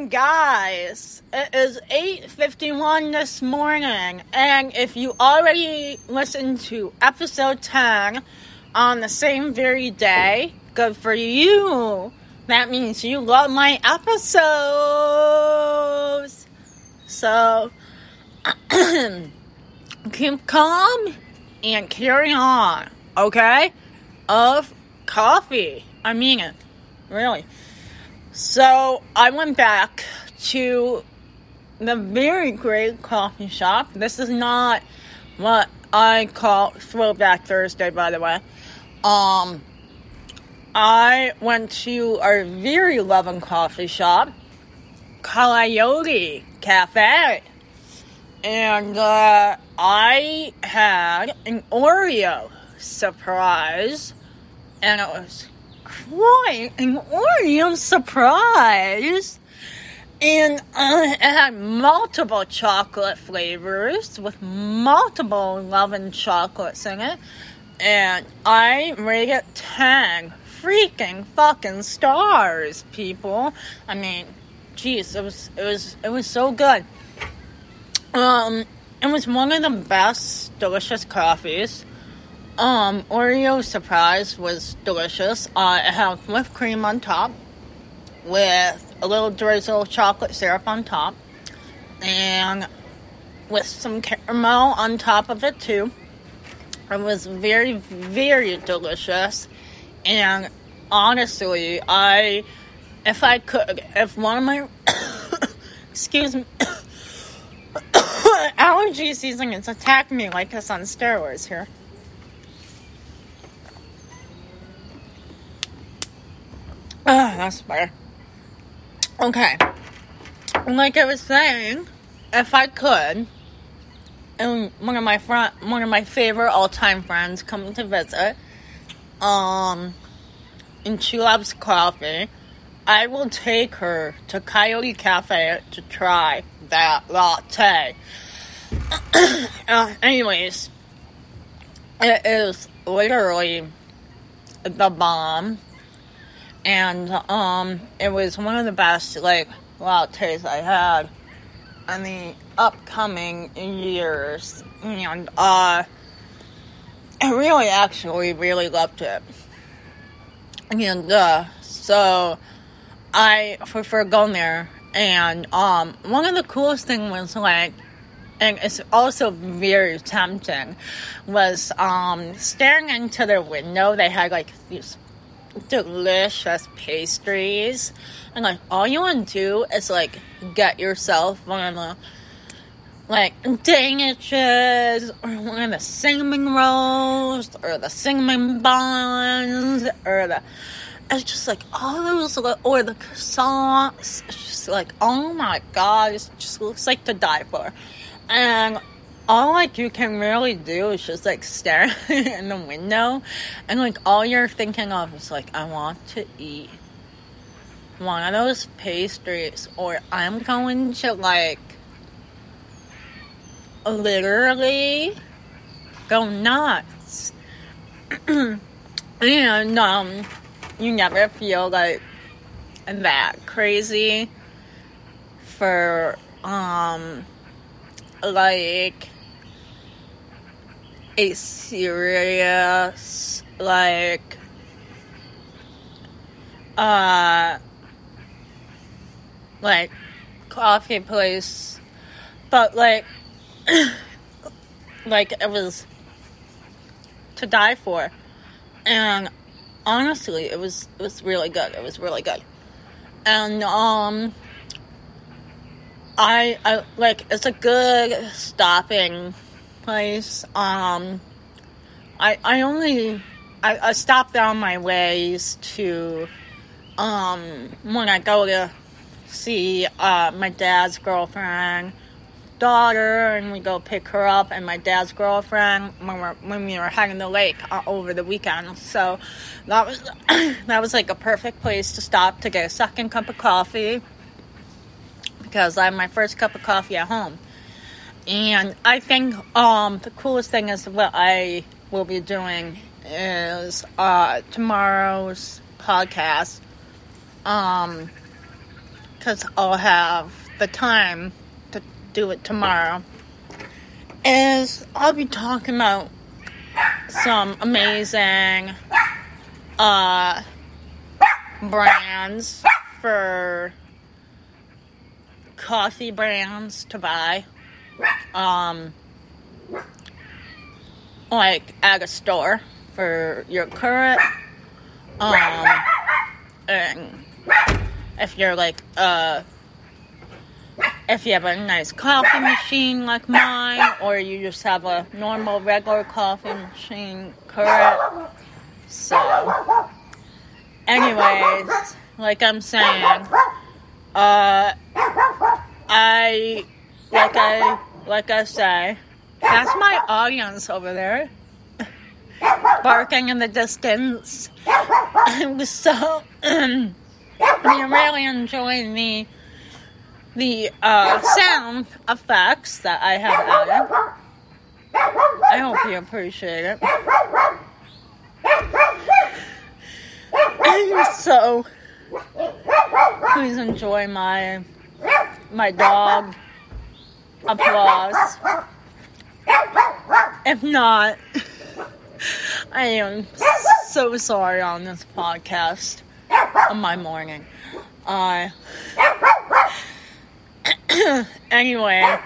morning, guys. It is 8:51 this morning, and if you already listened to episode 10 on the same very day, good for you. That means you love my episodes. So, keep calm and carry on, okay? Of coffee. I mean it. Really. So, I went back to the very great coffee shop. This is not what I call Throwback Thursday, by the way. I went to our very loving coffee shop, Coyote Cafe. And I had an Oreo surprise. And it was quite an Oreo surprise. And it had multiple chocolate flavors with multiple loving chocolates in it. And I rated it 10 freaking fucking stars, people. I mean, geez, it was so good. It was one of the best delicious coffees. Oreo surprise was delicious. It had whipped cream on top with a little drizzle of chocolate syrup on top and with some caramel on top of it too. It was very, very delicious, and honestly, if one of my excuse me allergy season has attacked me like this on steroids here. That's better. Okay. Like I was saying, if I could, and one of my favorite all-time friends come to visit, and she loves coffee, I will take her to Coyote Cafe to try that latte. Anyways, it is literally the bomb. And, it was one of the best, lattes I had in the upcoming years. And, I really loved it. And, so I prefer going there. And, one of the coolest things was, and it's also very tempting, was, staring into their window. They had, these delicious pastries, and all you want to do is get yourself one of the sandwiches or one of the cinnamon rolls or the cinnamon buns or all those, or the croissants. It's just oh my god, it just looks like to die for. And all, you can really do is just, stare in the window. And, all you're thinking of is, I want to eat one of those pastries. Or I'm going to, literally go nuts. And, you never feel, that crazy for, a serious, coffee place, but, it was to die for, and honestly, it was really good, and, I, it's a good stopping place. I stop down my ways to, when I go to see, my dad's girlfriend, daughter, and we go pick her up, and my dad's girlfriend, when we were hanging the lake over the weekend. So, that was a perfect place to stop to get a second cup of coffee, because I had my first cup of coffee at home. And I think the coolest thing is what I will be doing is tomorrow's podcast. because I'll have the time to do it tomorrow, is I'll be talking about some amazing brands for coffee brands to buy, like at a store for your current, and if you're like, if you have a nice coffee machine like mine, or you just have a normal, regular coffee machine, correct? So, anyways, like I'm saying, I say, that's my audience over there, barking in the distance. So, you really enjoying the sound effects that I have added. I hope you appreciate it. And so, please enjoy my dog applause. If not, I am so sorry on this podcast on my morning. Anyway,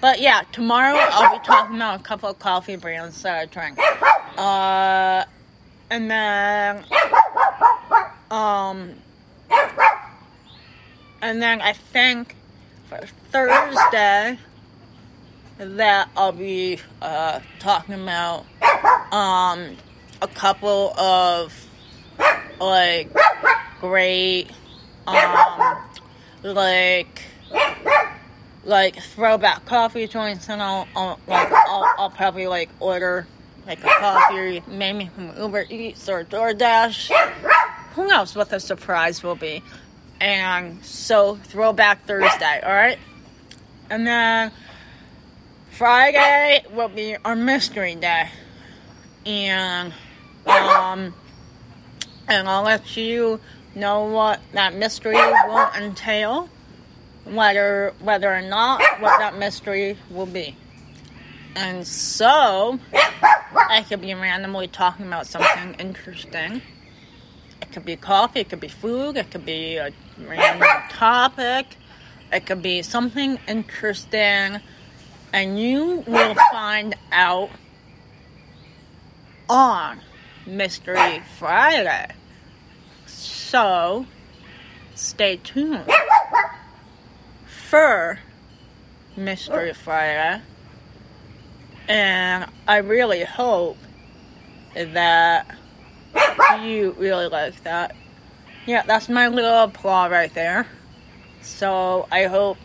but yeah, tomorrow I'll be talking about a couple of coffee brands that I drink. And then, I think for Thursday that I'll be talking about a couple of like great like throwback coffee joints, and I'll probably like order like a coffee maybe from Uber Eats or DoorDash. Who knows what the surprise will be? And so Throwback Thursday, all right? And then Friday will be our mystery day, and I'll let you know what that mystery will entail, whether or not what that mystery will be. And so, I could be randomly talking about something interesting. It could be coffee, it could be food, it could be a random topic, it could be something interesting. And you will find out on Mystery Friday. So, stay tuned for Mystery Friday. And I really hope that you really like that. Yeah, that's my little applause right there. So, I hope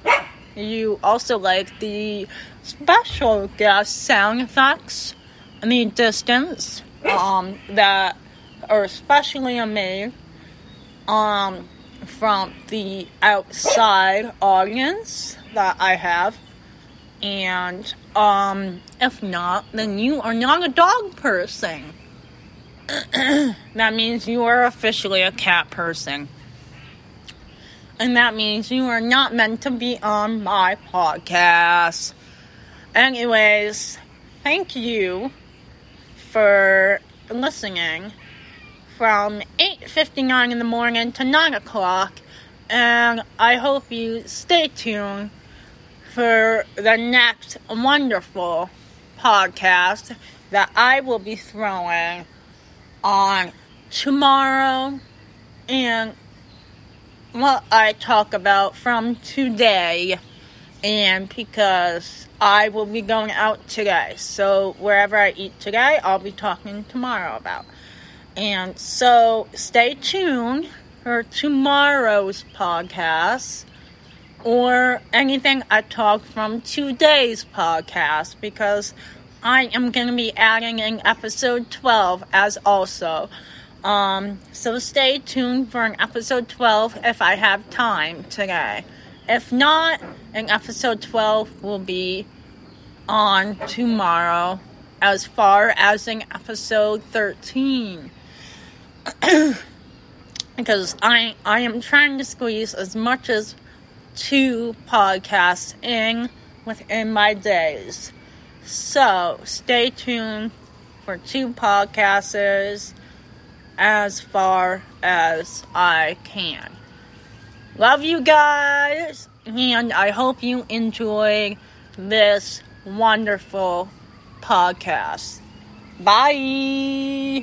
you also like the special guest sound effects in the distance that are especially made from the outside audience that I have. And if not, then you are not a dog person. That means you are officially a cat person. And that means you are not meant to be on my podcast. Anyways, thank you for listening from 8:59 in the morning to 9 o'clock. And I hope you stay tuned for the next wonderful podcast that I will be throwing on tomorrow, and what I talk about from today, and because I will be going out today, so wherever I eat today, I'll be talking tomorrow about. And so stay tuned for tomorrow's podcast, or anything I talk from today's podcast, because I am going to be adding in episode 12 as also. So stay tuned for an episode 12 if I have time today. If not, an episode 12 will be on tomorrow, as far as in episode 13. because I am trying to squeeze as much as 2 podcasts in within my days. So stay tuned for 2 podcasts as far as I can. Love you guys, and I hope you enjoyed this wonderful podcast. Bye!